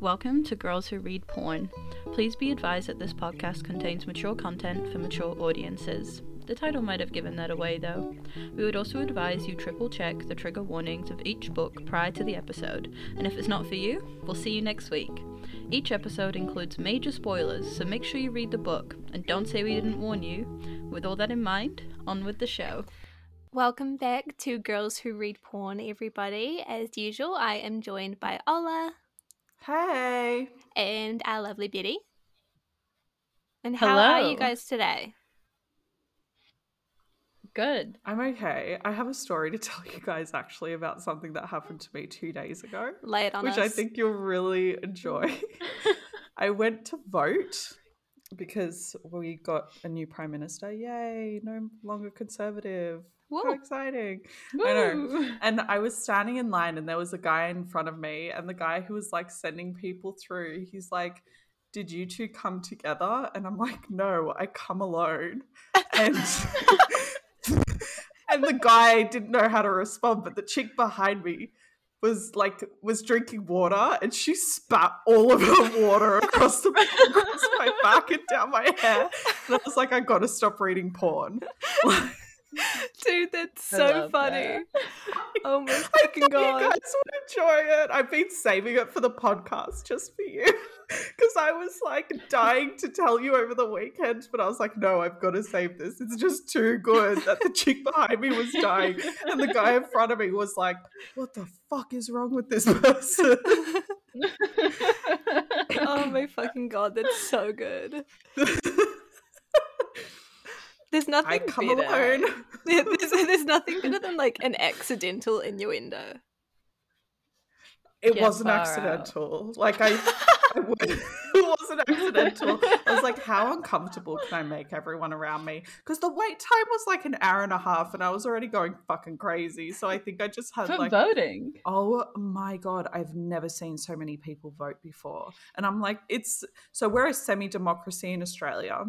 Welcome to Girls Who Read Porn. Please be advised that this podcast contains mature content for mature audiences. The title might have given that away though. We would also advise you triple check the trigger warnings of each book prior to the episode, and if it's not for you, we'll see you next week. Each episode includes major spoilers, so make sure you read the book, and don't say we didn't warn you. With all that in mind, on with the show. Welcome back to Girls Who Read Porn, everybody. As usual, I am joined by Ola. Hey. And our lovely Betty. And how are you guys today? Good. I'm okay. I have a story to tell you guys actually about something that happened to me 2 days ago. Lay it on us. Which I think you'll really enjoy. I went to vote because we got a new Prime Minister. Yay, no longer Conservative. Woo. How exciting. Woo. I know. And I was standing in line and there was a guy in front of me, and the guy who was like sending people through, he's like, "Did you two come together?" And I'm like, "No, I come alone." And and the guy didn't know how to respond, but the chick behind me was drinking water, and she spat all of her water across my back and down my hair. And I was like, I gotta stop reading porn. Dude, that's so funny. That. Oh my fucking god! You guys would enjoy it. I've been saving it for the podcast just for you, because I was like dying to tell you over the weekend, but I was like, no, I've got to save this. It's just too good that the chick behind me was dying, and the guy in front of me was like, "What the fuck is wrong with this person?" Oh my fucking god, that's so good. There's nothing I come better. Alone. There's nothing better than like an accidental innuendo. It wasn't accidental. Out. Like it wasn't accidental. I was like, how uncomfortable can I make everyone around me? Because the wait time was like an hour and a half, and I was already going fucking crazy. So I think I just had for voting. Oh my god, I've never seen so many people vote before, and I'm like, we're a semi-democracy in Australia,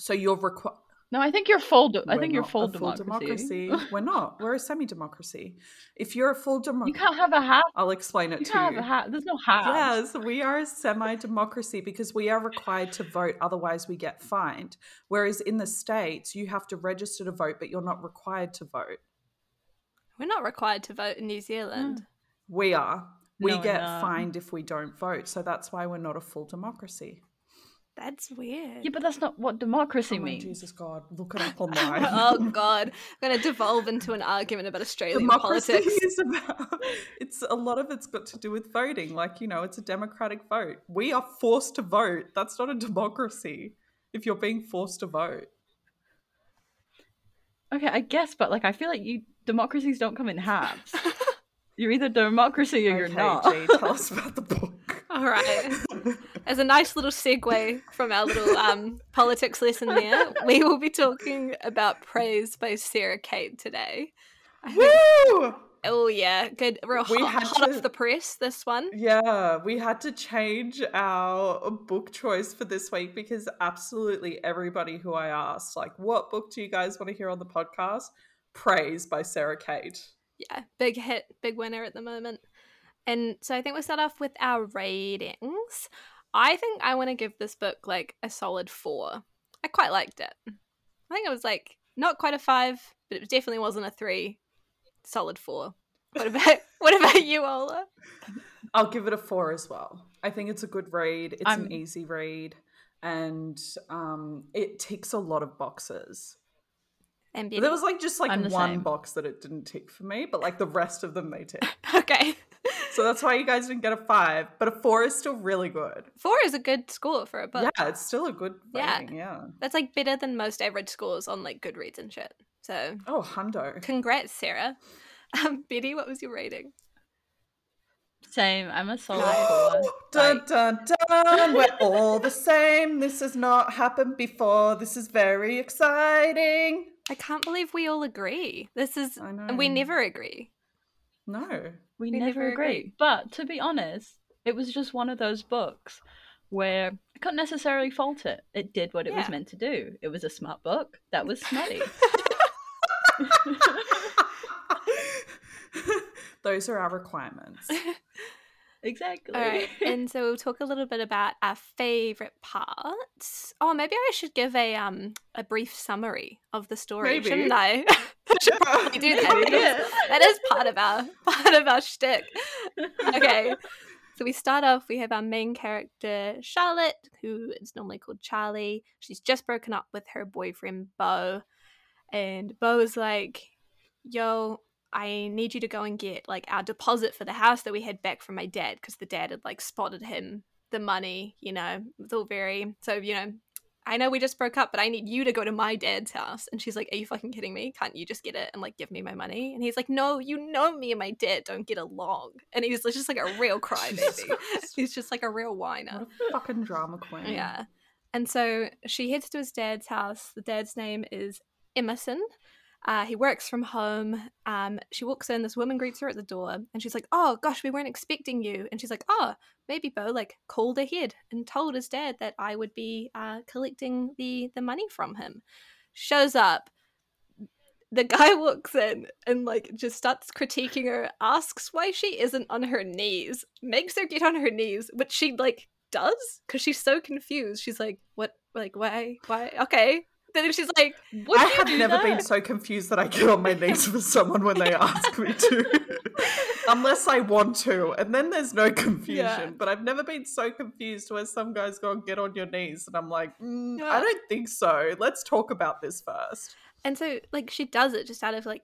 so you're required. No, I think you're full. I think you're full democracy. We're not. We're a semi-democracy. If you're a full democracy, you can't have a half. I'll explain it to you. You can't have a half. There's no half. Yes, we are a semi-democracy because we are required to vote. Otherwise, we get fined. Whereas in the States, you have to register to vote, but you're not required to vote. We're not required to vote in New Zealand. Mm. We are. We get fined if we don't vote. So that's why we're not a full democracy. That's weird. Yeah, but that's not what democracy means. Jesus God, look it up online. Oh God, I'm going to devolve into an argument about Australian democracy politics. It's a lot of it's got to do with voting. Like, you know, it's a democratic vote. We are forced to vote. That's not a democracy if you're being forced to vote. Okay, I guess, but like, I feel like democracies don't come in halves. You're either democracy or you're not. Jade, tell us about the book. All right. As a nice little segue from our little politics lesson there, we will be talking about Praise by Sara Cate today. Woo! Oh, yeah. Good. Hot off the press, this one. Yeah. We had to change our book choice for this week because absolutely everybody who I asked, like, what book do you guys want to hear on the podcast? Praise by Sara Cate. Yeah. Big hit. Big winner at the moment. And so I think we'll start off with our ratings. I think I want to give this book like a solid 4. I quite liked it. I think it was like not quite a 5, but it definitely wasn't a 3. Solid 4. What about you, Ola? I'll give it a 4 as well. I think it's a good read. It's an easy read, and it ticks a lot of boxes. And there was like just like one box that it didn't tick for me, but like the rest of them they tick. Okay. So that's why you guys didn't get a 5, but a 4 is still really good. 4 is a good score for a book. Yeah, it's still a good rating, yeah. That's like better than most average scores on like Goodreads and shit. So oh, hundo. Congrats, Sarah. Betty, what was your rating? Same. I'm a solid 4. Dun, dun, dun. We're all the same. This has not happened before. This is very exciting. I can't believe we all agree. I know. And we never agree. No. We never agree. But to be honest, it was just one of those books where I couldn't necessarily fault it. It did what it was meant to do. It was a smart book that was smutty. Those are our requirements. Exactly. All right. And so we'll talk a little bit about our favorite parts. Oh, maybe I should give a brief summary of the story, maybe. Shouldn't I? I should probably do that. Maybe, yeah. That is part of our shtick. Okay. So we start off, we have our main character, Charlotte, who is normally called Charlie. She's just broken up with her boyfriend, Beau. And Beau's like, yo, I need you to go and get like our deposit for the house that we had back from my dad, because the dad had like spotted him the money, you know. It's all very, so, you know, I know we just broke up, but I need you to go to my dad's house. And she's like, are you fucking kidding me? Can't you just get it and like give me my money? And he's like, no, you know me and my dad don't get along. And he's just like a real crybaby. He's just like a real whiner. Fucking drama queen. Yeah. And so she heads to his dad's house. The dad's name is Emerson. He works from home. She walks in, this woman greets her at the door, and she's like, oh gosh, we weren't expecting you. And she's like, oh, maybe Beau like called ahead and told his dad that I would be collecting the money from him. Shows up, the guy walks in and like just starts critiquing her, asks why she isn't on her knees, makes her get on her knees, which she like does because she's so confused. She's like, what, like why, okay. Then she's like, I have never been so confused that I get on my knees for someone when they ask me to. Unless I want to. And then there's no confusion. Yeah. But I've never been so confused where some guys go and get on your knees. And I'm like, I don't think so. Let's talk about this first. And so, like, she does it just out of, like,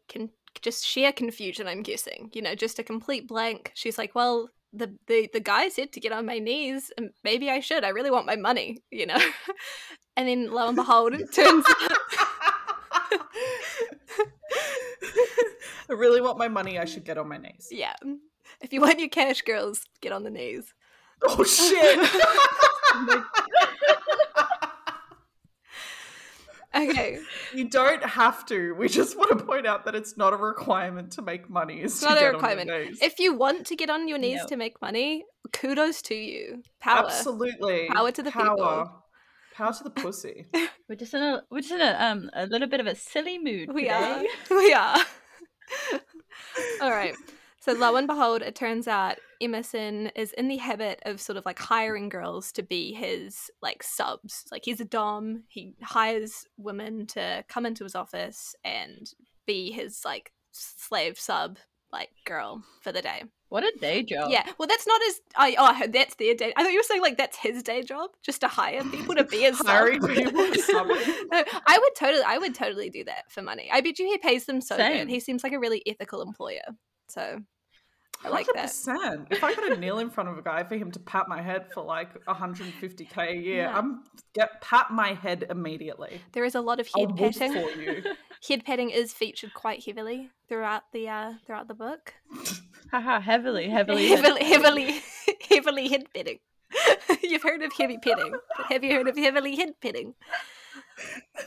just sheer confusion, I'm guessing. You know, just a complete blank. She's like, well, the guy said to get on my knees, and maybe I should. I really want my money, you know. And then lo and behold, it turns out I really want my money, I should get on my knees. Yeah. If you want your cash, girls, get on the knees. Oh shit. Okay. You don't have to. We just want to point out that it's not a requirement to make money. It's not a requirement. If you want to get on your knees to make money, kudos to you. Power. Absolutely. Power to the people. Power to the pussy. We're just in a little bit of a silly mood. We are. All right. So lo and behold, it turns out Emerson is in the habit of sort of like hiring girls to be his like subs. Like he's a dom. He hires women to come into his office and be his like slave sub like girl for the day. What a day job. Yeah. Well, that's not his. Oh, that's their day. I thought you were saying like that's his day job, just to hire people to be his hiring sub. People to sub. No, I would totally do that for money. I bet you he pays them so good. He seems like a really ethical employer. So I like 100%. That. If I got to kneel in front of a guy for him to pat my head for like 150k a year, yeah. Pat my head immediately. There is a lot of head patting. For you. Head patting is featured quite heavily throughout the book. Haha, heavily head patting. You've heard of heavy petting. Have you heard of heavily head petting?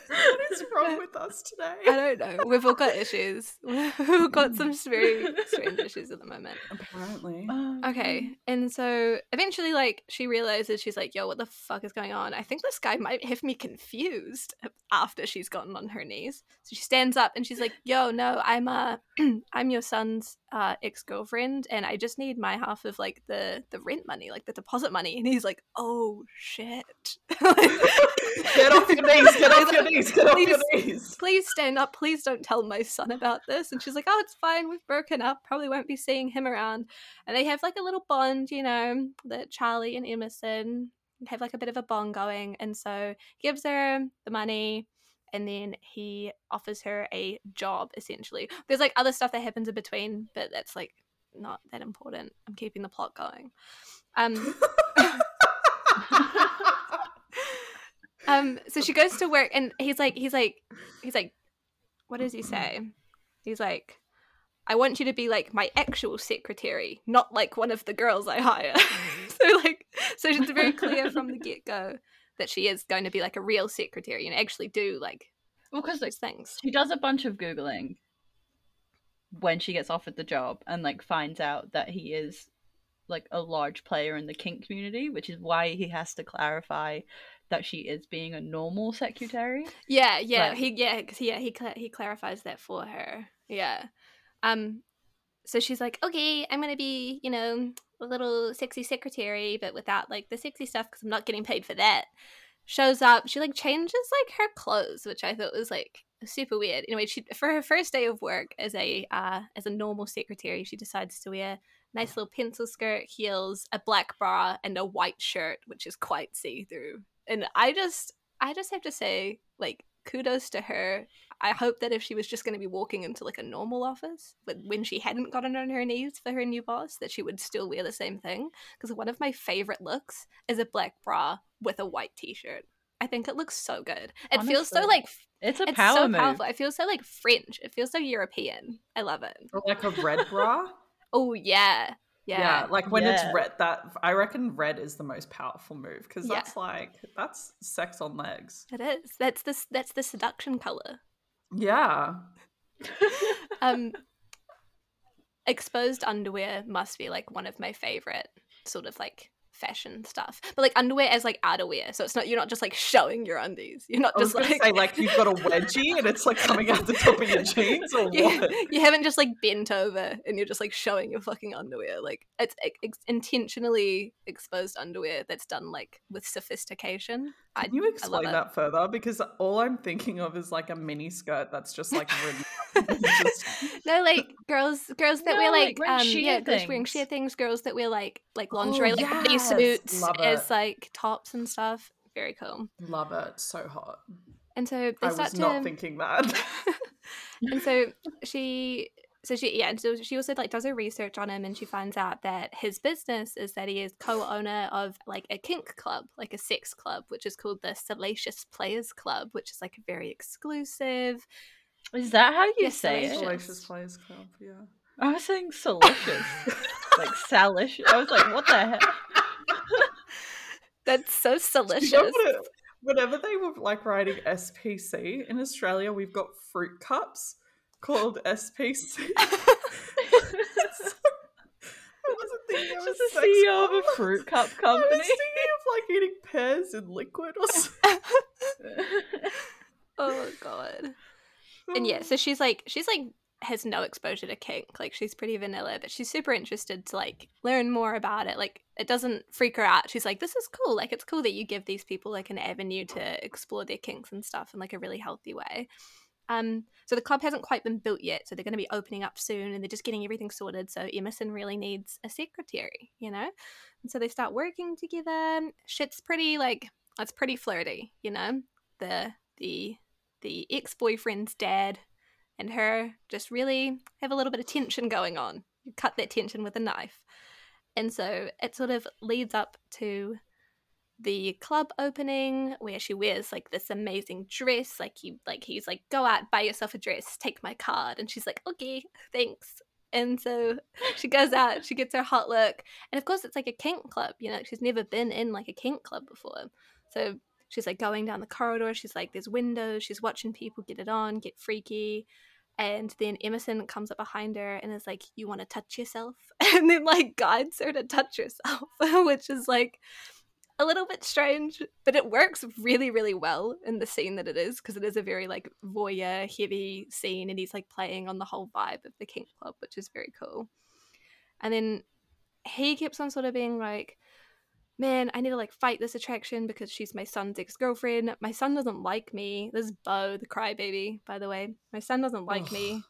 What is wrong with us today? I don't know. We've all got issues. We've got some very strange issues at the moment. Apparently. Okay. And so eventually, like, she realizes, she's like, yo, what the fuck is going on? I think this guy might have me confused, after she's gotten on her knees. So she stands up and she's like, yo, no, I'm your son's ex-girlfriend, and I just need my half of like the rent money, like the deposit money. And he's like, oh shit. Get off your knees, get off your knees, get off your knees. Please stand up, please don't tell my son about this. And she's like, oh, it's fine, we've broken up, probably won't be seeing him around. And they have like a little bond, you know, that Charlie and Emerson have like a bit of a bond going. And so he gives her the money. And then he offers her a job, essentially. There's, like, other stuff that happens in between, but that's, like, not that important. I'm keeping the plot going. So she goes to work, and he's like, what does he say? He's like, I want you to be, like, my actual secretary, not, like, one of the girls I hire. So it's very clear from the get-go that she is going to be like a real secretary and actually do like those things. She does a bunch of Googling when she gets offered the job and like finds out that he is like a large player in the kink community, which is why he has to clarify that she is being a normal secretary. He clarifies that for her. So she's like, okay, I'm gonna be, you know, little sexy secretary, but without like the sexy stuff because I'm not getting paid for that, shows up. She like changes like her clothes, which I thought was like super weird. Anyway, she, for her first day of work as a normal secretary, she decides to wear nice little pencil skirt, heels, a black bra, and a white shirt, which is quite see-through. And I just have to say, like, kudos to her. I hope that if she was just going to be walking into like a normal office, but when she hadn't gotten on her knees for her new boss, that she would still wear the same thing. Because one of my favorite looks is a black bra with a white t-shirt. I think it looks so good. It Honestly, feels so like it's power so move. Powerful. It feels so like French. It feels so European. I love it. Or like a red bra. Oh yeah, yeah. Yeah, like when it's red. That I reckon red is the most powerful move because that's like that's sex on legs. It is. That's the seduction color. Yeah. Exposed underwear must be like one of my favorite sort of like fashion stuff, but like underwear as like outerwear, so it's not, you're not just like showing your undies, you're not just like say, like you've got a wedgie and it's like coming out the top of your jeans or what? You haven't just like bent over and you're just like showing your fucking underwear. Like it's intentionally exposed underwear that's done like with sophistication. Can you explain that further? Because all I'm thinking of is like a mini skirt that's just like no, like girls that wear like wearing sheer things, girls that wear like lingerie, like body suits as like tops and stuff. Very cool. Love it. So hot. And so they I was not thinking that. And so she also like does her research on him, and she finds out that his business is that he is co-owner of like a kink club, like a sex club, which is called the Salacious Players Club, which is like very exclusive. Is that how you say it? Salacious Players Club, yeah. I was saying salacious. Like salacious. I was like, what the heck? That's so salacious. You know whenever they were like writing SPC, in Australia we've got fruit cups called SPC. I was the CEO of a fruit cup company. I was thinking of like eating pears in liquid or something. Oh, God. And yeah, so she's like has no exposure to kink, like she's pretty vanilla, but she's super interested to like learn more about it. Like it doesn't freak her out. She's like, this is cool. Like it's cool that you give these people like an avenue to explore their kinks and stuff in like a really healthy way. So the club hasn't quite been built yet, so they're going to be opening up soon, and they're just getting everything sorted. So Emerson really needs a secretary, you know. And so they start working together. Shit's pretty like it's pretty flirty, you know. The ex-boyfriend's dad and her just really have a little bit of tension going on. You cut that tension with a knife. And so it sort of leads up to the club opening, where she wears like this amazing dress. He's like, go out, buy yourself a dress, take my card. And she's like, okay, thanks. And so she goes out, she gets her hot look. And of course it's like a kink club, you know, she's never been in like a kink club before. So she's like going down the corridor. She's like, there's windows. She's watching people get it on, get freaky. And then Emerson comes up behind her and is like, you want to touch yourself? And then like guides her to touch herself, which is like a little bit strange, but it works really, really well in the scene that it is, because it is a very like voyeur heavy scene, and he's like playing on the whole vibe of the kink club, which is very cool. And then he keeps on sort of being like, man, I need to like fight this attraction because she's my son's ex-girlfriend. My son doesn't like me. This is Beau, the crybaby, by the way. My son doesn't like me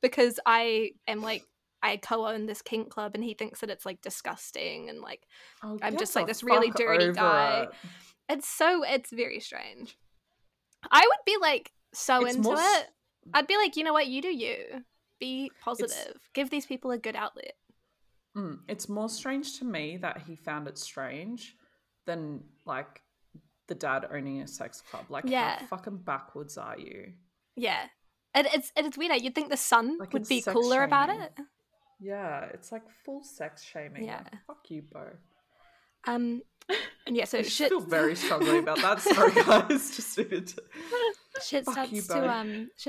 because I am like, I co-own this kink club, and he thinks that it's like disgusting and like I'm just like this really dirty guy. It's very strange. I would be like into it. I'd be like, you know what, you do you. Be positive. Give these people a good outlet. It's more strange to me that he found it strange than, like, the dad owning a sex club. Like, how fucking backwards are you? Yeah. It's weirder. You'd think the son like would be cooler about it. Yeah. It's, like, full sex shaming. Yeah. Like, fuck you, Beau. And yeah, so shit. I feel very strongly about that. Sorry, guys. Just needed to... Shit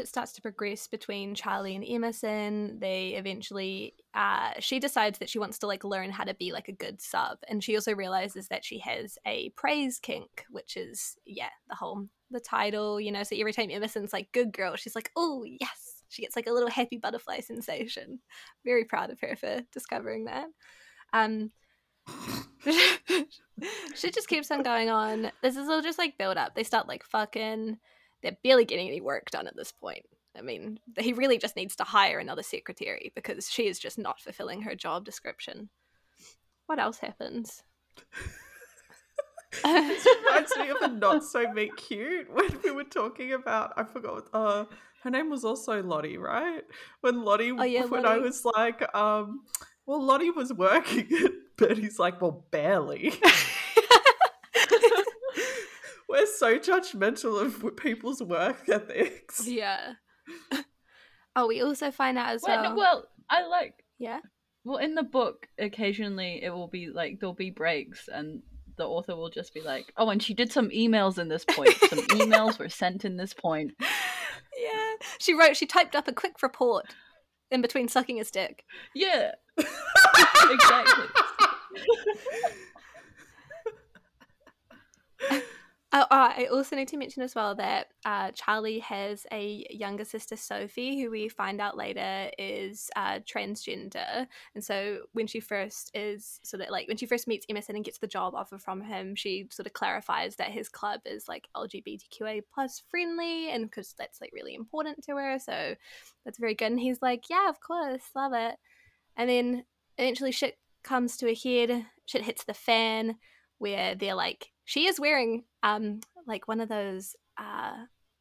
starts to progress between Charlie and Emerson. They eventually, she decides that she wants to like learn how to be like a good sub, and she also realizes that she has a praise kink, which is the title, you know. So every time Emerson's like good girl, she's like, oh yes, she gets like a little happy butterfly sensation. Very proud of her for discovering that. Shit just keeps on going on. This is all just like build up. They start like fucking. They're barely getting any work done at this point. I mean, he really just needs to hire another secretary because she is just not fulfilling her job description. What else happens? This reminds me of a not so meet cute when we were talking about, I forgot, her name was also Lottie, right? When Lottie, when Lottie. I was like, well, Lottie was working, but he's like, well, barely. We're so judgmental of people's work ethics. Yeah. Oh, we also find out as well, in the book, occasionally it will be like there'll be breaks and the author will just be like, oh, and she did some emails in this point. Some emails were sent in this point. Yeah. She typed up a quick report in between sucking his dick. Yeah. Exactly. I also need to mention as well that Charlie has a younger sister, Sophie, who we find out later is transgender. And so when she first is sort of like, when she first meets Emerson and gets the job offer from him, she sort of clarifies that his club is like LGBTQA plus friendly, and because that's like really important to her. So that's very good. And he's like, yeah, of course, love it. And then eventually shit comes to a head. Shit hits the fan where they're like, she is wearing like one of those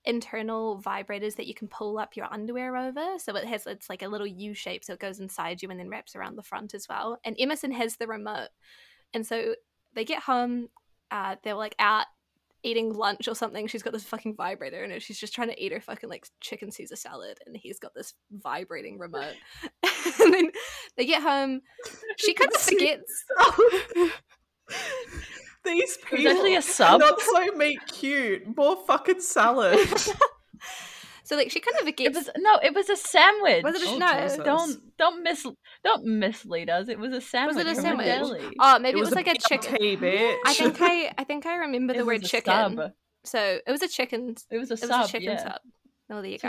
internal vibrators that you can pull up your underwear over. So it's like a little U shape, so it goes inside you and then wraps around the front as well. And Emerson has the remote. And so they get home, they're like out eating lunch or something. She's got this fucking vibrator in her. She's just trying to eat her fucking like chicken Caesar salad, and he's got this vibrating remote. And then they get home. She kind of forgets. These people, actually a sub? Not so meat cute, more fucking salad. So like she kind of forgets. It was a sandwich. Was it a, don't mislead us. It was a sandwich. Was it a sandwich? Oh, maybe it was like a chicken. Bitch. I think I remember the word chicken. Sub. So it was a chicken. It was a chicken sub. Oh, there you go.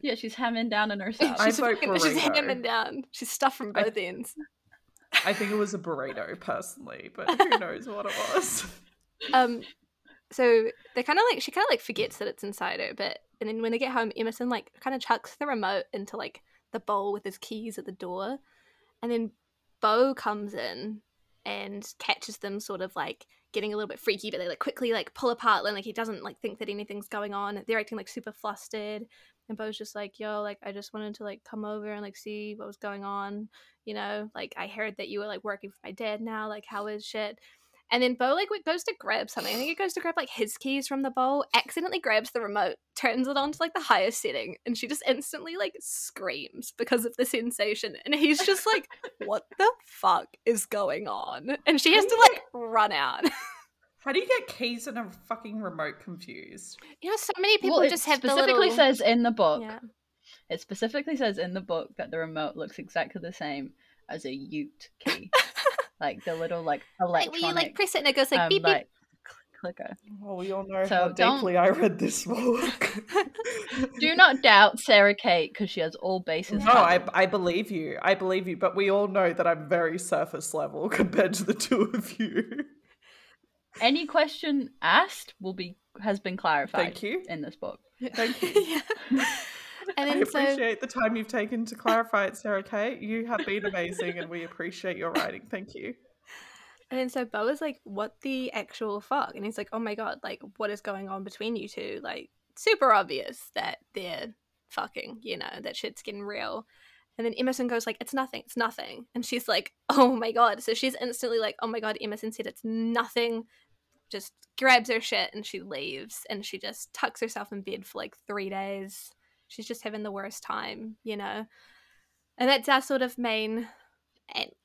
Yeah, she's hamming down in her sub. She's hamming down. She's stuffed from both ends. I think it was a burrito, personally, but who knows what it was. So they kind of like, she kind of like forgets that it's inside her, and then when they get home, Emerson like kind of chucks the remote into like the bowl with his keys at the door, and then Bo comes in and catches them sort of like getting a little bit freaky, but they like quickly like pull apart, and like he doesn't like think that anything's going on. They're acting like super flustered. And Bo's just like, yo, like, I just wanted to, like, come over and, like, see what was going on, you know? Like, I heard that you were, like, working for my dad now. Like, how is shit? And then Bo, like, goes to grab something. I think he goes to grab, like, his keys from the bowl, accidentally grabs the remote, turns it on to, like, the highest setting, and she just instantly, like, screams because of the sensation. And he's just like, what the fuck is going on? And she has to, like, run out. How do you get keys and a fucking remote confused? You know, so many people just have the little... It specifically says in the book that the remote looks exactly the same as a ute key. Like the little, like, electronic... Like, where you, like, press it and it goes, like, beep, beep. Like, clicker. Oh, we all know deeply I read this book. Do not doubt Sara Cate, because she has all bases. No, I believe you. I believe you. But we all know that I'm very surface level compared to the two of you. Any question asked has been clarified. Thank you. In this book. Thank you. Yeah. And then I appreciate the time you've taken to clarify it, Sara Cate. You have been amazing, and we appreciate your writing. Thank you. And then so Bo is like, what the actual fuck? And he's like, oh my god, like, what is going on between you two? Like, super obvious that they're fucking, you know, that shit's getting real. And then Emerson goes like, it's nothing. And she's like, oh my god. So she's instantly like, oh my god, Emerson said it's nothing. Just grabs her shit and she leaves, and she just tucks herself in bed for like 3 days. She's just having the worst time, you know. And that's our sort of main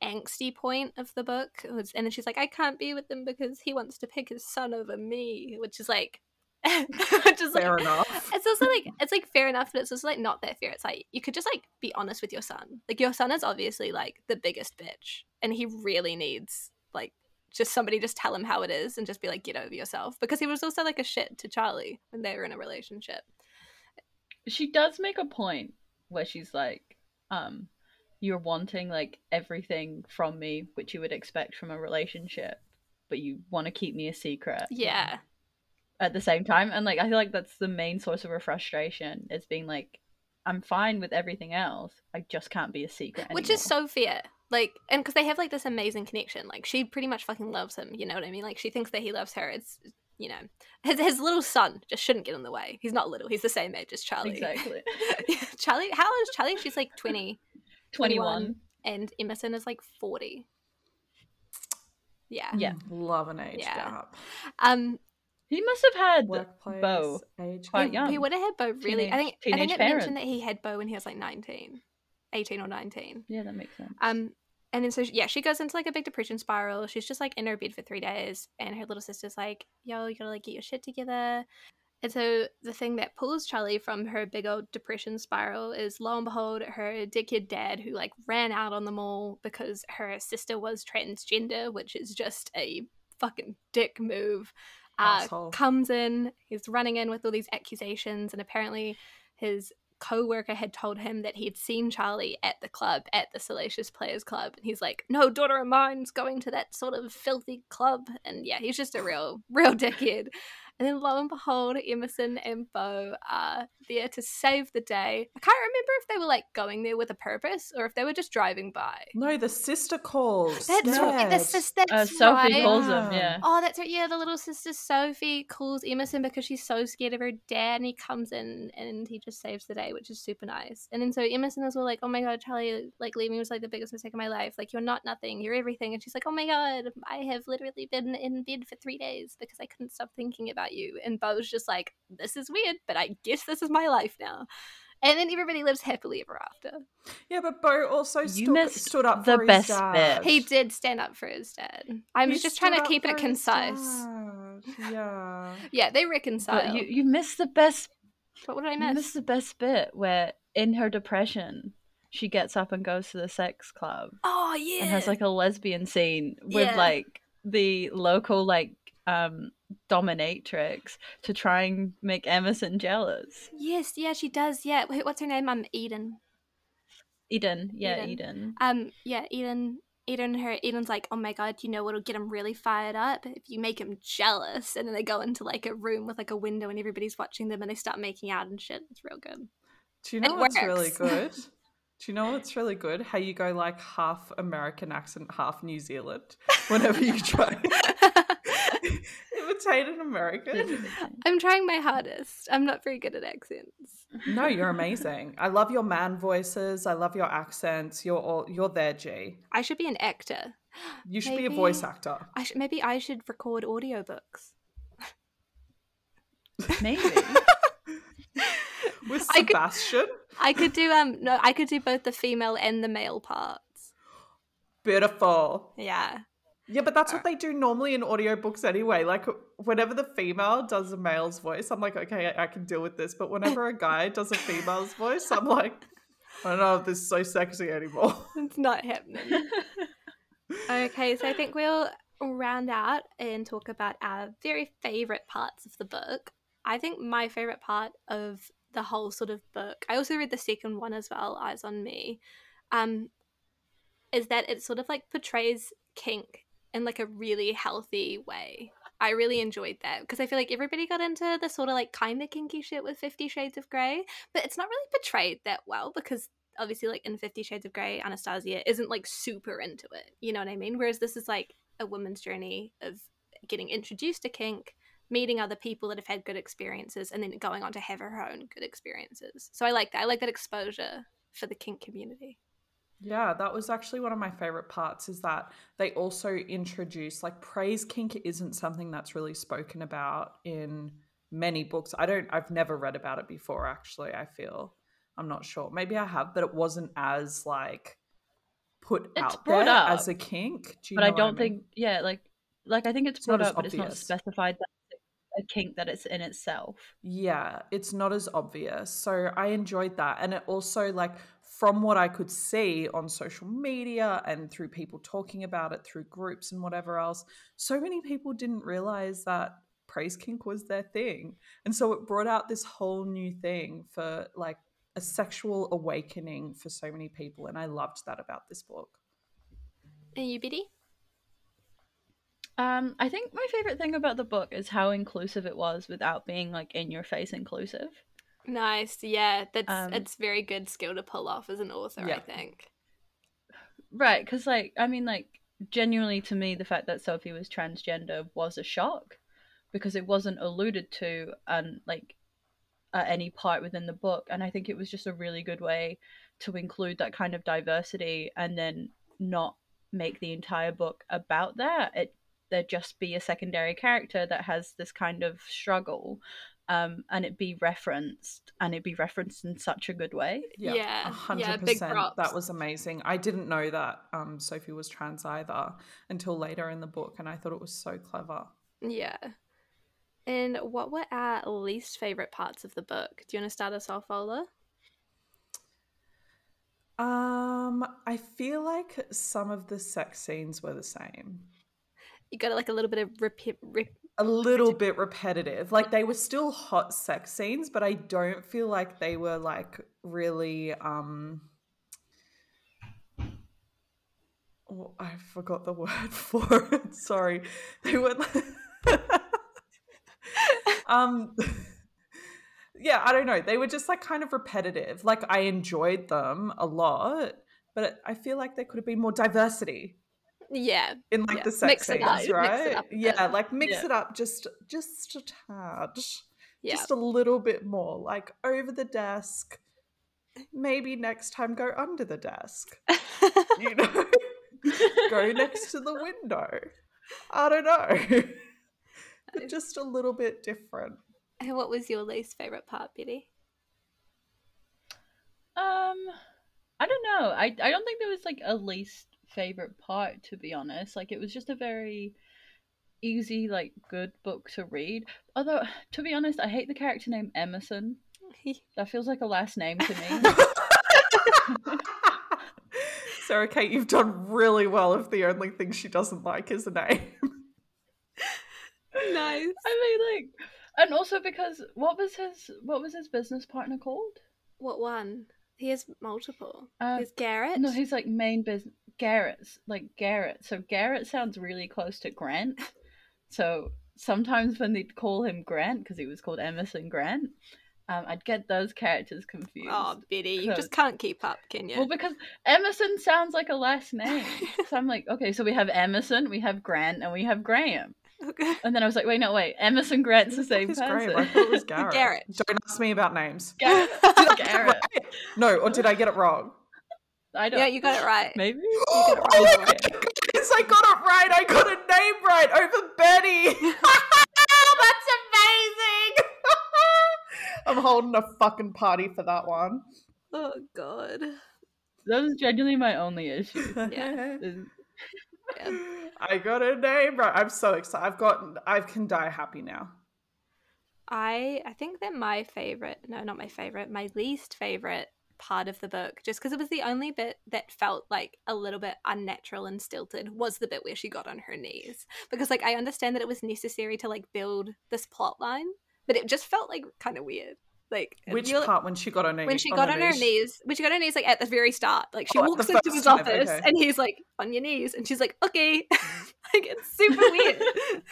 angsty point of the book. And then she's like, I can't be with him because he wants to pick his son over me, which is like fair enough. It's also like, it's like fair enough, but it's also like not that fair. It's like, you could just like be honest with your son. Like, your son is obviously like the biggest bitch, and he really needs like just somebody just tell him how it is and just be like, get over yourself, because he was also like a shit to Charlie when they were in a relationship. She does make a point where she's like, you're wanting like everything from me which you would expect from a relationship, but you want to keep me a secret. Yeah. At the same time. And like I feel like that's the main source of her frustration, is being like, I'm fine with everything else, I just can't be a secret anymore. Which is so fair. Like, and because they have like this amazing connection, like she pretty much fucking loves him, you know what I mean? Like she thinks that he loves her. It's, you know, his little son just shouldn't get in the way. He's not little, he's the same age as Charlie. Exactly. Charlie, how old is Charlie? She's like 20. 21. And Emerson is like 40. Yeah. Yeah. Love an age gap. He must have had workplace, Beau age quite young. He would have had Beau really. I think it mentioned that he had Beau when he was like 18 or 19. Yeah, that makes sense. And then so she goes into like a big depression spiral. She's just like in her bed for 3 days, and her little sister's like, "Yo, you gotta like get your shit together." And so the thing that pulls Charlie from her big old depression spiral is, lo and behold, her dickhead dad, who like ran out on them all because her sister was transgender, which is just a fucking dick move. Comes in, he's running in with all these accusations, and apparently his co-worker had told him that he had seen Charlie at the club, at the Salacious Players Club, and he's like, "No daughter of mine's going to that sort of filthy club." And yeah, he's just a real dickhead. And then lo and behold, Emerson and Beau are there to save the day. I can't remember if they were like going there with a purpose or if they were just driving by. No, the sister calls. That's right. The sister, Sophie calls him, yeah. Oh, that's right. Yeah, the little sister Sophie calls Emerson because she's so scared of her dad, and he comes in and he just saves the day, which is super nice. And then so Emerson is all like, "Oh my God, Charlie, like leaving was like the biggest mistake of my life. Like, you're not nothing, you're everything." And she's like, "Oh my God, I have literally been in bed for 3 days because I couldn't stop thinking about you." And Beau's just like, "This is weird, but I guess this is my life now." And then everybody lives happily ever after. Yeah, but Beau also stood up for his dad. He did stand up for his dad. I'm just trying to keep it concise. Yeah. Yeah, they reconcile. But you missed the best. But what did I miss? You missed the best bit where in her depression she gets up and goes to the sex club. Oh yeah. And has like a lesbian scene with like the local like dominatrix to try and make Emerson jealous. Yes, yeah, she does. Yeah, what's her name? Eden. Yeah, Eden. Yeah, Eden. Eden's like, "Oh my God, you know what'll get him really fired up? If you make him jealous." And then they go into like a room with like a window, and everybody's watching them, and they start making out and shit. It's real good. Do you know what's really good? Do you know what's really good? How you go like half American accent, half New Zealand whenever you try. Imitate an American. I'm trying my hardest. I'm not very good at accents. No, you're amazing. I love your man voices. I love your accents. You're there, G. I should be an actor. You should be a voice actor. Maybe I should record audiobooks. Maybe. With Sebastian? I could do both the female and the male parts. Beautiful. Yeah. Yeah, but that's what they do normally in audiobooks anyway. Like, whenever the female does a male's voice, I'm like, okay, I can deal with this. But whenever a guy does a female's voice, I'm like, I don't know if this is so sexy anymore. It's not happening. Okay, so I think we'll round out and talk about our very favourite parts of the book. I think my favourite part of the whole sort of book, I also read the second one as well, Eyes on Me, is that it sort of like portrays kink in like a really healthy way. I really enjoyed that because I feel like everybody got into the sort of like kind of kinky shit with 50 Shades of Grey, but it's not really portrayed that well because obviously like in 50 Shades of Grey, Anastasia isn't like super into it, you know what I mean? Whereas this is like a woman's journey of getting introduced to kink, meeting other people that have had good experiences, and then going on to have her own good experiences. So I like that. I like that exposure for the kink community. Yeah, that was actually one of my favorite parts, is that they also introduce like praise kink isn't something that's really spoken about in many books. I've never read about it before, actually. I'm not sure. Maybe I have, but it wasn't as like put out there as a kink. I think it's brought up, but it's not specified that a kink that it's in itself. Yeah, it's not as obvious. So I enjoyed that. And it also, like, from what I could see on social media and through people talking about it through groups and whatever else, so many people didn't realize that praise kink was their thing. And so it brought out this whole new thing for like a sexual awakening for so many people, and I loved that about this book. And you, Biddy? I think my favorite thing about the book is how inclusive it was without being like in your face inclusive. Nice, yeah, that's it's very good skill to pull off as an author, yeah. I think. Right, because like I mean, like genuinely to me, the fact that Sophie was transgender was a shock because it wasn't alluded to and like at any part within the book, and I think it was just a really good way to include that kind of diversity and then not make the entire book about that. There'd just be a secondary character that has this kind of struggle, and it be referenced in such a good way. Yeah, 100%. That was amazing. I didn't know that Sophie was trans either until later in the book, and I thought it was so clever. Yeah. And what were our least favorite parts of the book? Do you want to start us off, Ola? I feel like some of the sex scenes were the same. You got like a little bit of a little bit repetitive. Like they were still hot sex scenes, but I don't feel like they were like really oh, I forgot the word for it. Sorry. They weren't yeah, I don't know. They were just like kind of repetitive. Like I enjoyed them a lot, but I feel like there could have been more diversity. Yeah. In like the sex scenes, right? Yeah, like mix it up just a tad. Yeah. Just a little bit more. Like over the desk. Maybe next time go under the desk. You know? Go next to the window. I don't know. But just a little bit different. And what was your least favourite part, Biddy? I don't know. I don't think there was like a least favourite part, to be honest. Like it was just a very easy, like good book to read. Although, to be honest, I hate the character name Emerson. That feels like a last name to me. Sara Cate, you've done really well if the only thing she doesn't like is a name. Nice. I mean, like... And also because what was his business partner called? What one? He has multiple. There's Garrett. No, he's like main business. Garrett's like Garrett. So Garrett sounds really close to Grant. So sometimes when they'd call him Grant because he was called Emerson Grant, I'd get those characters confused. Oh, Biddy, you just can't keep up, can you? Well, because Emerson sounds like a last name. So I'm like, okay, so we have Emerson, we have Grant, and we have Graham. Okay. And then I was like, wait, Emerson Grant's the same person. Graham. I thought it was Garrett. Garrett. Don't ask me about names. Garrett. Garrett. Right? No, or did I get it wrong? I don't. Yeah, you got it right. Maybe? You got it right. Oh my goodness, I got it right. I got a name right over Betty. That's amazing. I'm holding a fucking party for that one. Oh, God. That was genuinely my only issue. Yeah. Yeah. I got a name right. I'm so excited. I can die happy now. I think that my least favorite part of the book, just because it was the only bit that felt like a little bit unnatural and stilted, was the bit where she got on her knees. Because like I understand that it was necessary to like build this plot line, but it just felt like kind of weird. Like which part when she got on her knees? When she got on her knees, like at the very start, like she walks into his office and he's like, on your knees, and she's like, okay. Like it's super weird.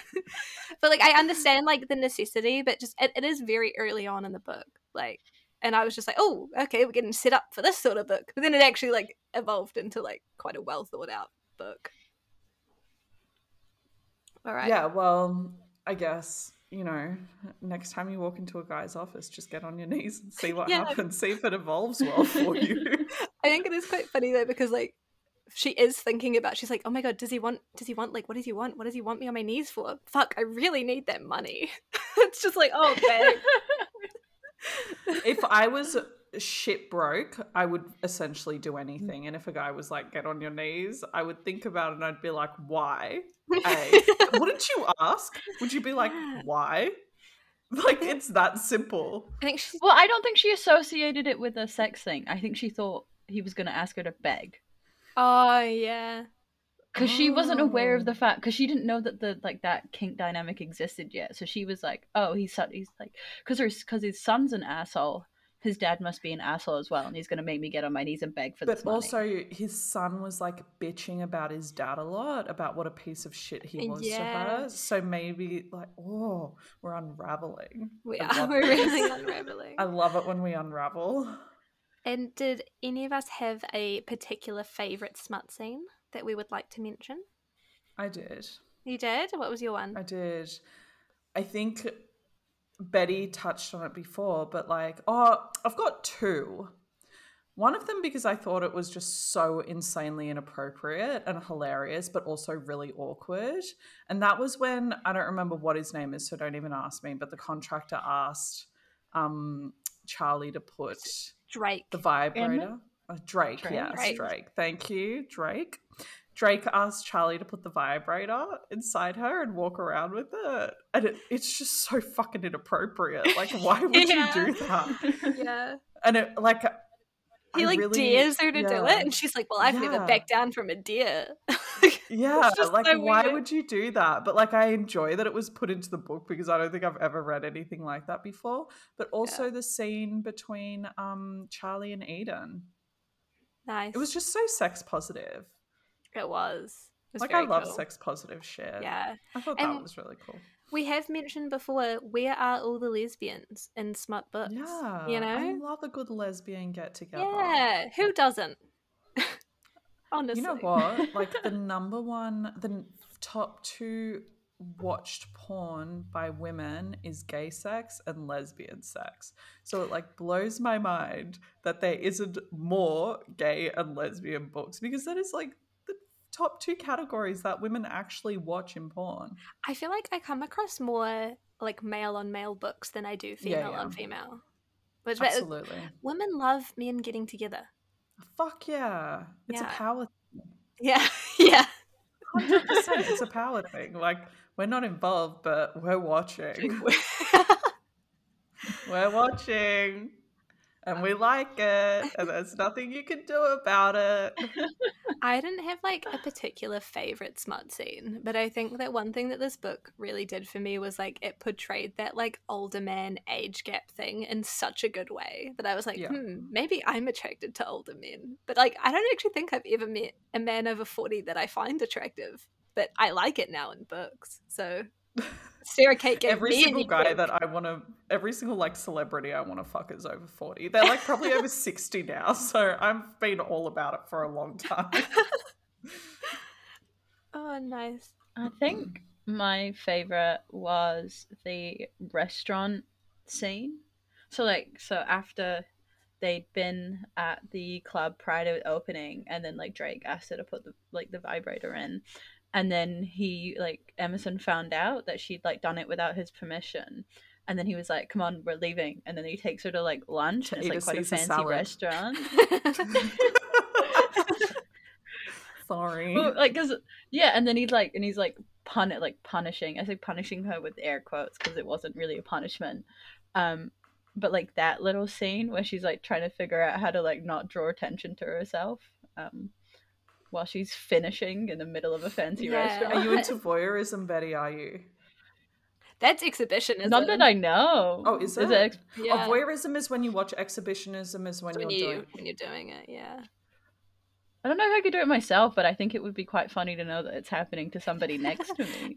But like I understand like the necessity, but just it is very early on in the book, like, and I was just like, oh, okay, we're getting set up for this sort of book, but then it actually like evolved into like quite a well thought out book. All right. Yeah. Well, I guess. You know, next time you walk into a guy's office, just get on your knees and see what happens. See if it evolves well for you. I think it is quite funny though, because like she is thinking about, she's like, oh my God, does he want, like, what does he want? What does he want me on my knees for? Fuck, I really need that money. It's just like, oh, okay. If I was shit broke, I would essentially do anything. And if a guy was like, get on your knees, I would think about it and I'd be like, why? Wouldn't you ask? Would you be like, why? Like, it's that simple. I don't think she associated it with a sex thing. I think she thought he was going to ask her to beg. Oh, yeah. Because she wasn't aware of the fact, because she didn't know that the like that kink dynamic existed yet. So she was like, oh, he's like, because his son's an asshole. his dad must be an asshole as well, and he's going to make me get on my knees and beg for this money. But also his son was like bitching about his dad a lot, about what a piece of shit he was to her. So maybe like, oh, we're unraveling. We're really unraveling. I love it when we unravel. And did any of us have a particular favourite smut scene that we would like to mention? I did. You did? What was your one? I did. I think Betty touched on it before, but like, oh, I've got two. One of them because I thought it was just so insanely inappropriate and hilarious, but also really awkward. And that was when, I don't remember what his name is, so don't even ask me, but the contractor asked Charlie to put Drake, the vibrator. Drake. Thank you, Drake. Drake asked Charlie to put the vibrator inside her and walk around with it. And it's just so fucking inappropriate. Like, why would you do that? Yeah. And it, like, he, like, really dares her to do it. And she's like, well, I've never backed down from a dare. Yeah. Like, so why would you do that? But, like, I enjoy that it was put into the book because I don't think I've ever read anything like that before. But also the scene between Charlie and Eden. Nice. It was just so sex positive. It was. Like, I love sex positive shit. Yeah. I thought that was really cool. We have mentioned before, where are all the lesbians in smut books? Yeah. You know? I love a good lesbian get together. Yeah. Who doesn't? Honestly. You know what? Like, the top two watched porn by women is gay sex and lesbian sex. So it like blows my mind that there isn't more gay and lesbian books, because that is like top two categories that women actually watch in porn. I feel like I come across more like male on male books than I do female on female. Which absolutely. Women love men getting together. Fuck yeah. It's a power thing. Yeah. Yeah. 100%. It's a power thing. Like, we're not involved, but we're watching. We're watching. And we like it, and there's nothing you can do about it. I didn't have, like, a particular favourite smut scene, but I think that one thing that this book really did for me was, like, it portrayed that, like, older man age gap thing in such a good way that I was like, maybe I'm attracted to older men. But, like, I don't actually think I've ever met a man over 40 that I find attractive, but I like it now in books, so... Sara Cate gave every single guy book. That I want to, every single like celebrity I want to fuck is over 40. They're like probably over 60 now, so I've been all about it for a long time. Oh, nice. I think my favorite was the restaurant scene. So like, after they'd been at the club prior to opening, and then like Drake asked her to put the vibrator in. And then he, like, Emerson found out that she'd, like, done it without his permission. And then he was like, come on, we're leaving. And then he takes her to, like, lunch. And it's, like, quite a fancy restaurant. Sorry. Well, like, because, yeah, and then he'd, like, and he's, like, punishing. I say punishing her with air quotes because it wasn't really a punishment. But, like, that little scene where she's, like, trying to figure out how to, like, not draw attention to herself. While she's finishing in the middle of a fancy restaurant. Are you into voyeurism, Betty? Are you? That's exhibitionism. Not that I know. Oh, is it? Oh, voyeurism is when you watch. Exhibitionism is when you're doing it. Yeah. I don't know if I could do it myself, but I think it would be quite funny to know that it's happening to somebody next to me.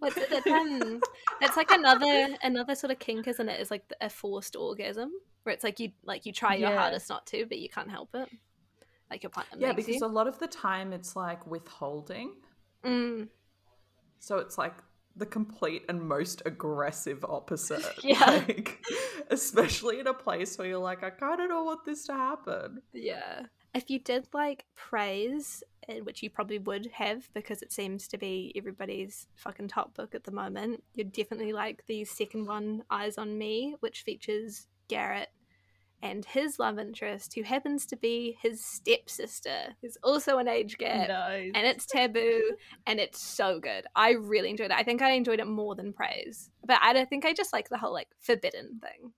That's like another sort of kink, isn't it? It's like a forced orgasm where it's like you try your hardest not to, but you can't help it. Like your partner makes because you. A lot of the time it's like withholding. So it's like the complete and most aggressive opposite. Like, especially in a place where you're like, I kind of don't want this to happen. Yeah. If you did like Praise, which you probably would have because it seems to be everybody's fucking top book at the moment, you'd definitely like the second one, Eyes on Me, which features Garrett and his love interest, who happens to be his stepsister, who's also an age gap. Nice. And it's taboo, and it's so good. I really enjoyed it. I think I enjoyed it more than Praise. But I think I just like the whole, like, forbidden thing.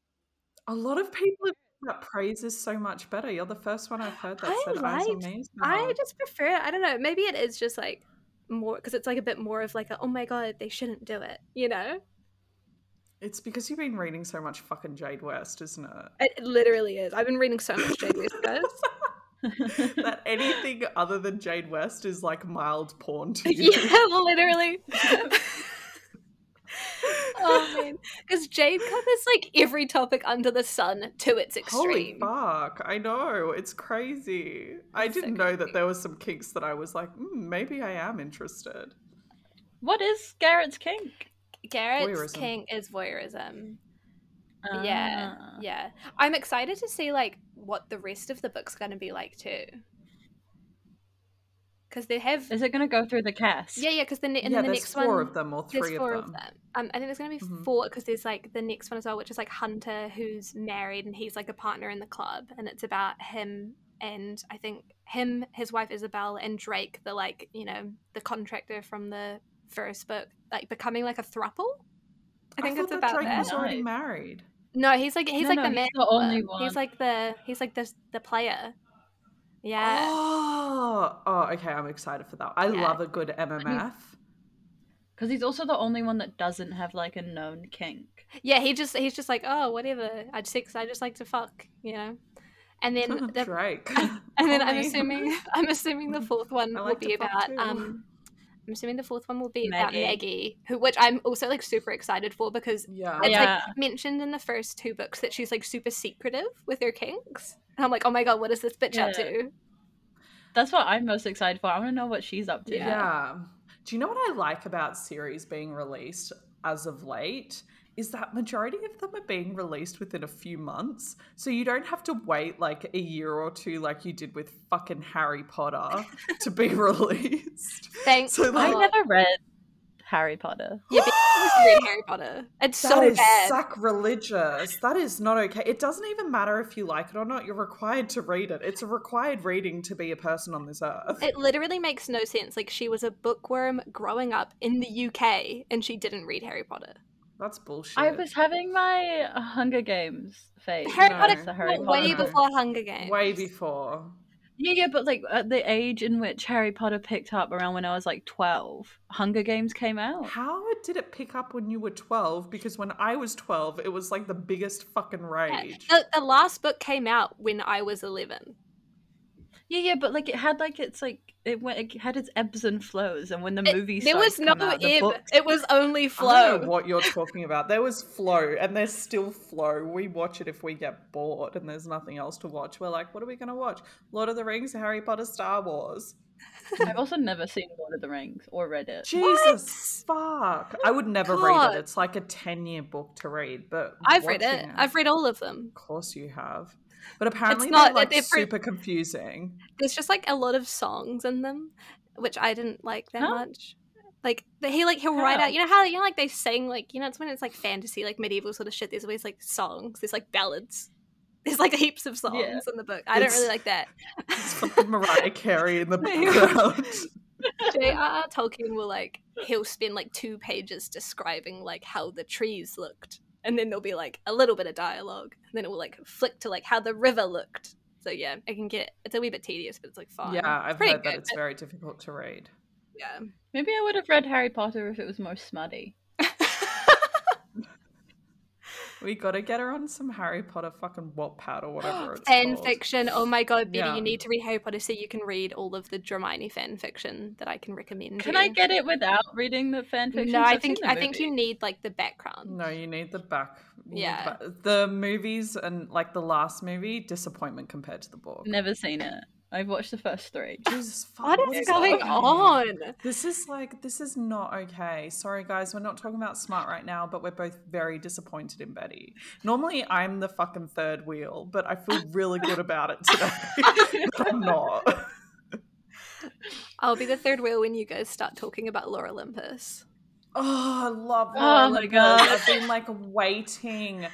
A lot of people have that Praise is so much better. You're the first one I've heard that said Eyes on Me. I just prefer it. I don't know. Maybe it is just, like, more, because it's, like, a bit more of, like, oh, my God, they shouldn't do it, you know? It's because you've been reading so much fucking Jade West, isn't it? It literally is. I've been reading so much Jade West, guys. That anything other than Jade West is like mild porn to you. Yeah, literally. Oh man, because Jade covers like every topic under the sun to its extreme. Holy fuck, I know, it's crazy. I didn't know that there were some kinks that I was like, maybe I am interested. What is Garrett's kink? Garrett's kink is voyeurism. Yeah. I'm excited to see like what the rest of the book's going to be like too. Because they have... Is it going to go through the cast? Yeah, because the next one... there's four of them or three of them. There's four of them. I think there's going to be four, because there's like the next one as well, which is like Hunter, who's married, and he's like a partner in the club, and it's about him and I think him, his wife Isabel, and Drake, the like, you know, the contractor from the first book, like becoming like a throuple. I think it's about that. Drake was already married. No, he's the man. He's the only one. He's like the player. Yeah. Oh, okay. I'm excited for that. I love a good MMF. Because he's also the only one that doesn't have like a known kink. Yeah, he's just like, oh, whatever. I just like to fuck, you know. And then Drake. And then I'm assuming the fourth one will be about about Maggie, which I'm also like super excited for, because it's like mentioned in the first two books that she's like super secretive with her kinks. And I'm like, oh my god, what is this bitch up to? That's what I'm most excited for. I want to know what she's up to. Yeah. Do you know what I like about series being released as of late? Is that majority of them are being released within a few months. So you don't have to wait like a year or two like you did with fucking Harry Potter to be released. Thanks. I never read Harry Potter. Yeah, but you just read Harry Potter. That is sacrilegious. That is not okay. It doesn't even matter if you like it or not. You're required to read it. It's a required reading to be a person on this earth. It literally makes no sense. Like, she was a bookworm growing up in the UK and she didn't read Harry Potter. That's bullshit. I was having my Hunger Games phase. Harry Potter way before Hunger Games. Way before. Yeah, but like at the age in which Harry Potter picked up, around when I was like 12, Hunger Games came out. How did it pick up when you were 12? Because when I was 12, it was like the biggest fucking rage. Yeah. The last book came out when I was 11. Yeah, but like it had like its like it had its ebbs and flows, and when the movie started, there was no ebb. It was only flow. I don't know what you're talking about. There was flow, and there's still flow. We watch it if we get bored, and there's nothing else to watch. We're like, what are we going to watch? Lord of the Rings, Harry Potter, Star Wars. I've also never seen Lord of the Rings or read it. Jesus fuck! I would never read it. It's like a 10-year book to read, but I've read it. I've read all of them. Of course, you have. But apparently they're super confusing. There's just like a lot of songs in them, which I didn't like that much. Like he'll write out, you know how like they sing, like, you know, it's when it's like fantasy, like medieval sort of shit. There's always like songs. There's like ballads. There's like heaps of songs in the book. I don't really like that. It's fucking Mariah Carey in the background. J.R.R. Tolkien will like he'll spend like 2 pages describing like how the trees looked. And then there'll be like a little bit of dialogue, and then it will like flick to like how the river looked. So yeah, it's a wee bit tedious, but it's like fun. Yeah, I've heard that it's very difficult to read. Yeah. Maybe I would have read Harry Potter if it was more smutty. We gotta get her on some Harry Potter fucking Wattpad or whatever it's called. Fan fiction. Oh my god, Betty, you need to read Harry Potter so you can read all of the Hermione fan fiction that I can recommend. Can I get it without reading the fan fiction? No, I think you need like the background. No, you need the back. Yeah. The movies and like the last movie, disappointment compared to the book. Never seen it. I've watched the first 3. Jesus fuck. What is going on? This is not okay. Sorry guys, we're not talking about smart right now, but we're both very disappointed in Betty. Normally I'm the fucking third wheel, but I feel really good about it today. But I'm not. I'll be the third wheel when you guys start talking about Laura Olympus. Oh, I love Laura Olympus. My god. I've been like waiting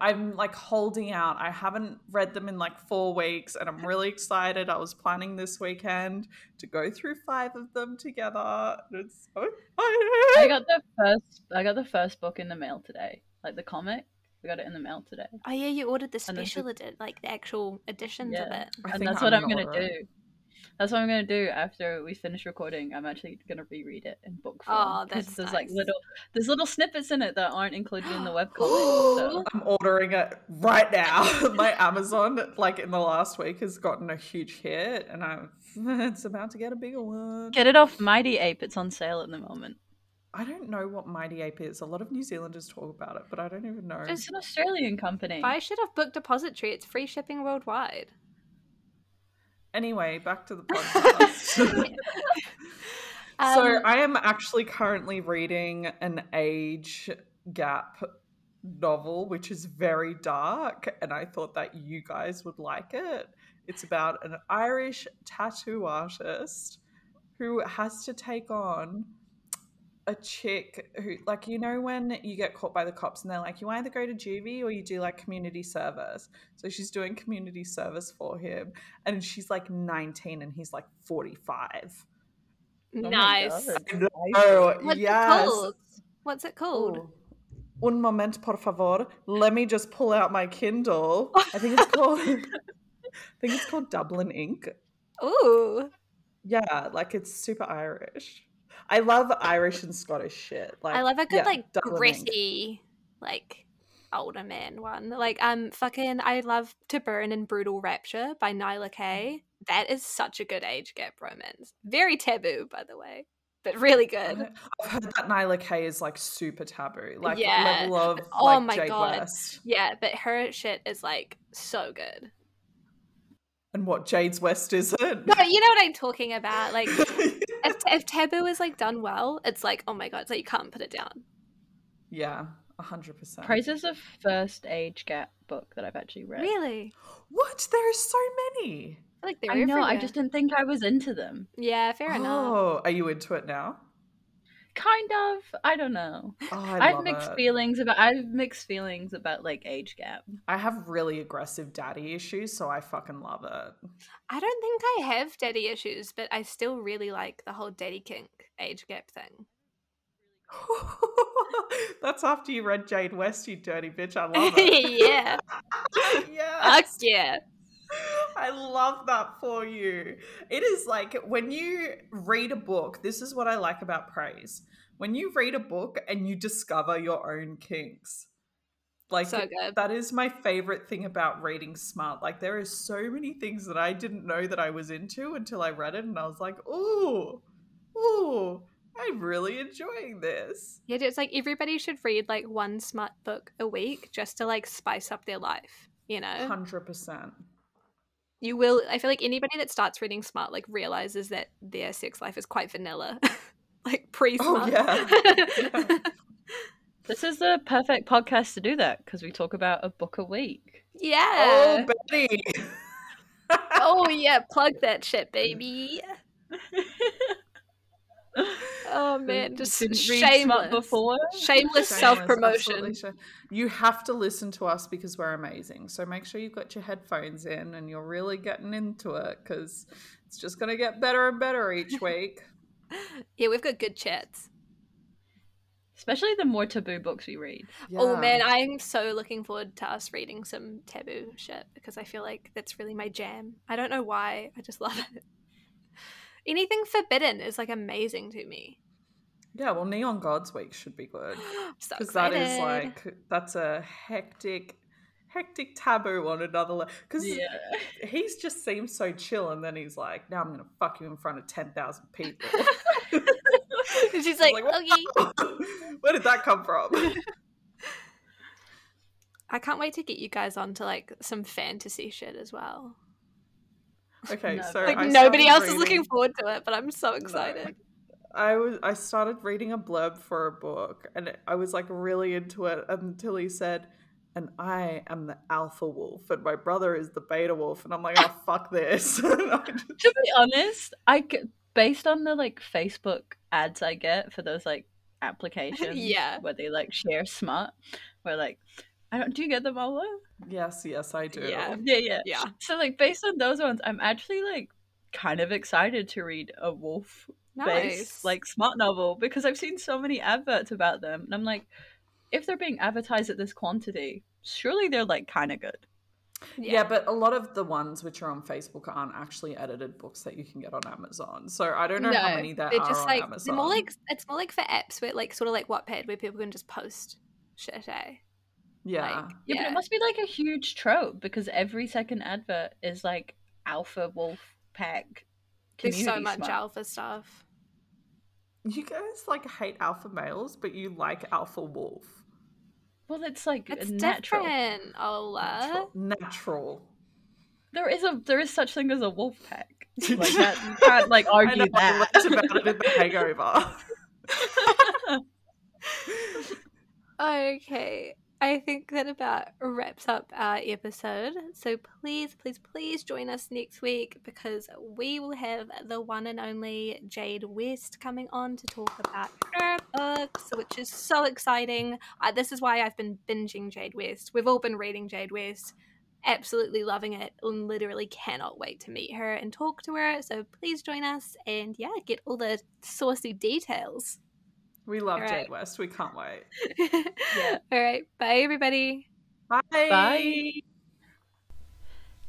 I'm like holding out. I haven't read them in like 4 weeks, and I'm really excited. I was planning this weekend to go through 5 of them together, and it's so exciting. I got the first book in the mail today, like the comic. We got it in the mail today. Oh yeah, you ordered the special edition, like the actual editions of it. And that's what I'm gonna do. That's what I'm going to do after we finish recording. I'm actually going to reread it in book form. Oh, that's nice. There's, like, there's little snippets in it that aren't included in the webcomic. So. I'm ordering it right now. My Amazon, like, in the last week has gotten a huge hit, and it's about to get a bigger one. Get it off Mighty Ape. It's on sale at the moment. I don't know what Mighty Ape is. A lot of New Zealanders talk about it, but I don't even know. It's an Australian company. I should have booked Depository. It's free shipping worldwide. Anyway, back to the podcast. So I am actually currently reading an age gap novel, which is very dark, and I thought that you guys would like it. It's about an Irish tattoo artist who has to take on a chick who, like, you know when you get caught by the cops and they're like, you either go to juvie or you do, like, community service. So she's doing community service for him, and she's like 19 and he's like 45. Nice. Oh, yes. What's it called? Ooh. Un moment, por favor. Let me just pull out my Kindle. I think it's called Dublin Ink. Ooh. Yeah, like, it's super Irish. I love Irish and Scottish shit. Like, I love a good, like, gritty, like, older man one. Like, fucking, I love To Burn in Brutal Rapture by Nyla Kay. That is such a good age gap romance. Very taboo, by the way, but really good. I've heard that Nyla Kay is, like, super taboo. Like, yeah. Level of, oh, like, my Jade West. Yeah, but her shit is, like, so good. And what, Jade West isn't? No, you know what I'm talking about. Like, if taboo is, like, done well, it's like, oh my god, so you can't put it down. Yeah, 100%. Praise is the first age gap book that I've actually read. Really? What? There are so many. Like, they're everywhere. I know. I just didn't think I was into them. Yeah, fair enough. Oh, are you into it now? Kind of. I don't know. Oh, I have mixed feelings about like age gap. I have really aggressive daddy issues, so I fucking love it. I don't think I have daddy issues, but I still really like the whole daddy kink age gap thing. That's after you read Jade West, you dirty bitch. I love it. Yeah. Yes. Fuck yeah. I love that for you. It is like when you read a book, this is what I like about Praise. When you read a book and you discover your own kinks. Like, so good. That is my favorite thing about reading smart. Like, there is so many things that I didn't know that I was into until I read it, and I was like, ooh, I'm really enjoying this. Yeah, it's like everybody should read like one smart book a week just to like spice up their life, you know? 100%. You will. I feel like anybody that starts reading smart, like, realizes that their sex life is quite vanilla, like pre-smart. Oh, yeah. Yeah. This is the perfect podcast to do that because we talk about a book a week. Yeah. Oh, baby. Oh yeah, plug that shit, baby. Oh man, just shameless self-promotion. You have to listen to us because we're amazing, so make sure you've got your headphones in and you're really getting into it because it's just gonna get better and better each week. Yeah, we've got good chats, especially the more taboo books we read. Yeah. Oh man, I'm so looking forward to us reading some taboo shit because I feel like that's really my jam. I don't know why, I just love it. Anything forbidden is, like, amazing to me. Yeah, well, Neon Gods week should be good. So because that is, like, that's a hectic taboo on another level. Because he's just seems so chill, and then he's like, now I'm going to fuck you in front of 10,000 people. And she's like, okay. Where did that come from? I can't wait to get you guys on to, like, some fantasy shit as well. Okay, no, so like nobody else is looking forward to it, but I'm so excited. I started reading a blurb for a book, and I was like really into it until he said, "And I am the alpha wolf, and my brother is the beta wolf," and I'm like, "Oh fuck this!" To be honest, based on the like Facebook ads I get for those like applications, where they like share smut, where like. Do you get them all? Yes, I do. Yeah. So, like, based on those ones, I'm actually, like, kind of excited to read a wolf-based, like, smart novel because I've seen so many adverts about them. And I'm like, if they're being advertised at this quantity, surely they're, like, kind of good. Yeah, but a lot of the ones which are on Facebook aren't actually edited books that you can get on Amazon. So I don't know how many there are just on Amazon. They're more like, it's more like for apps where like sort of like Wattpad where people can just post shit, eh? Yeah. Like, yeah, but it must be like a huge trope because every second advert is like alpha wolf pack. There's so much alpha stuff. You guys like hate alpha males, but you like alpha wolf. Well, it's like it's natural. Different, Ola. Natural. There is such thing as a wolf pack. Like that, you can't like argue that. I learned about it in The Hangover. Okay, I think that about wraps up our episode. So please, please, please join us next week because we will have the one and only Jade West coming on to talk about her books, which is so exciting. This is why I've been binging Jade West. We've all been reading Jade West, absolutely loving it, and literally cannot wait to meet her and talk to her. So please join us and, yeah, get all the saucy details. We love Jade West. We can't wait. Yeah. All right. Bye, everybody. Bye. Bye.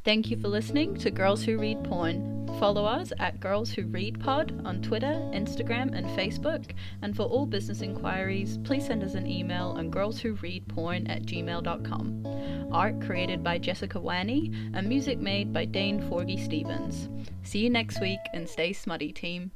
Thank you for listening to Girls Who Read Porn. Follow us at Girls Who Read Pod on Twitter, Instagram, and Facebook. And for all business inquiries, please send us an email on girlswhoreadporn@gmail.com. Art created by Jessica Waney and music made by Dane Forgy Stevens. See you next week and stay smutty, team.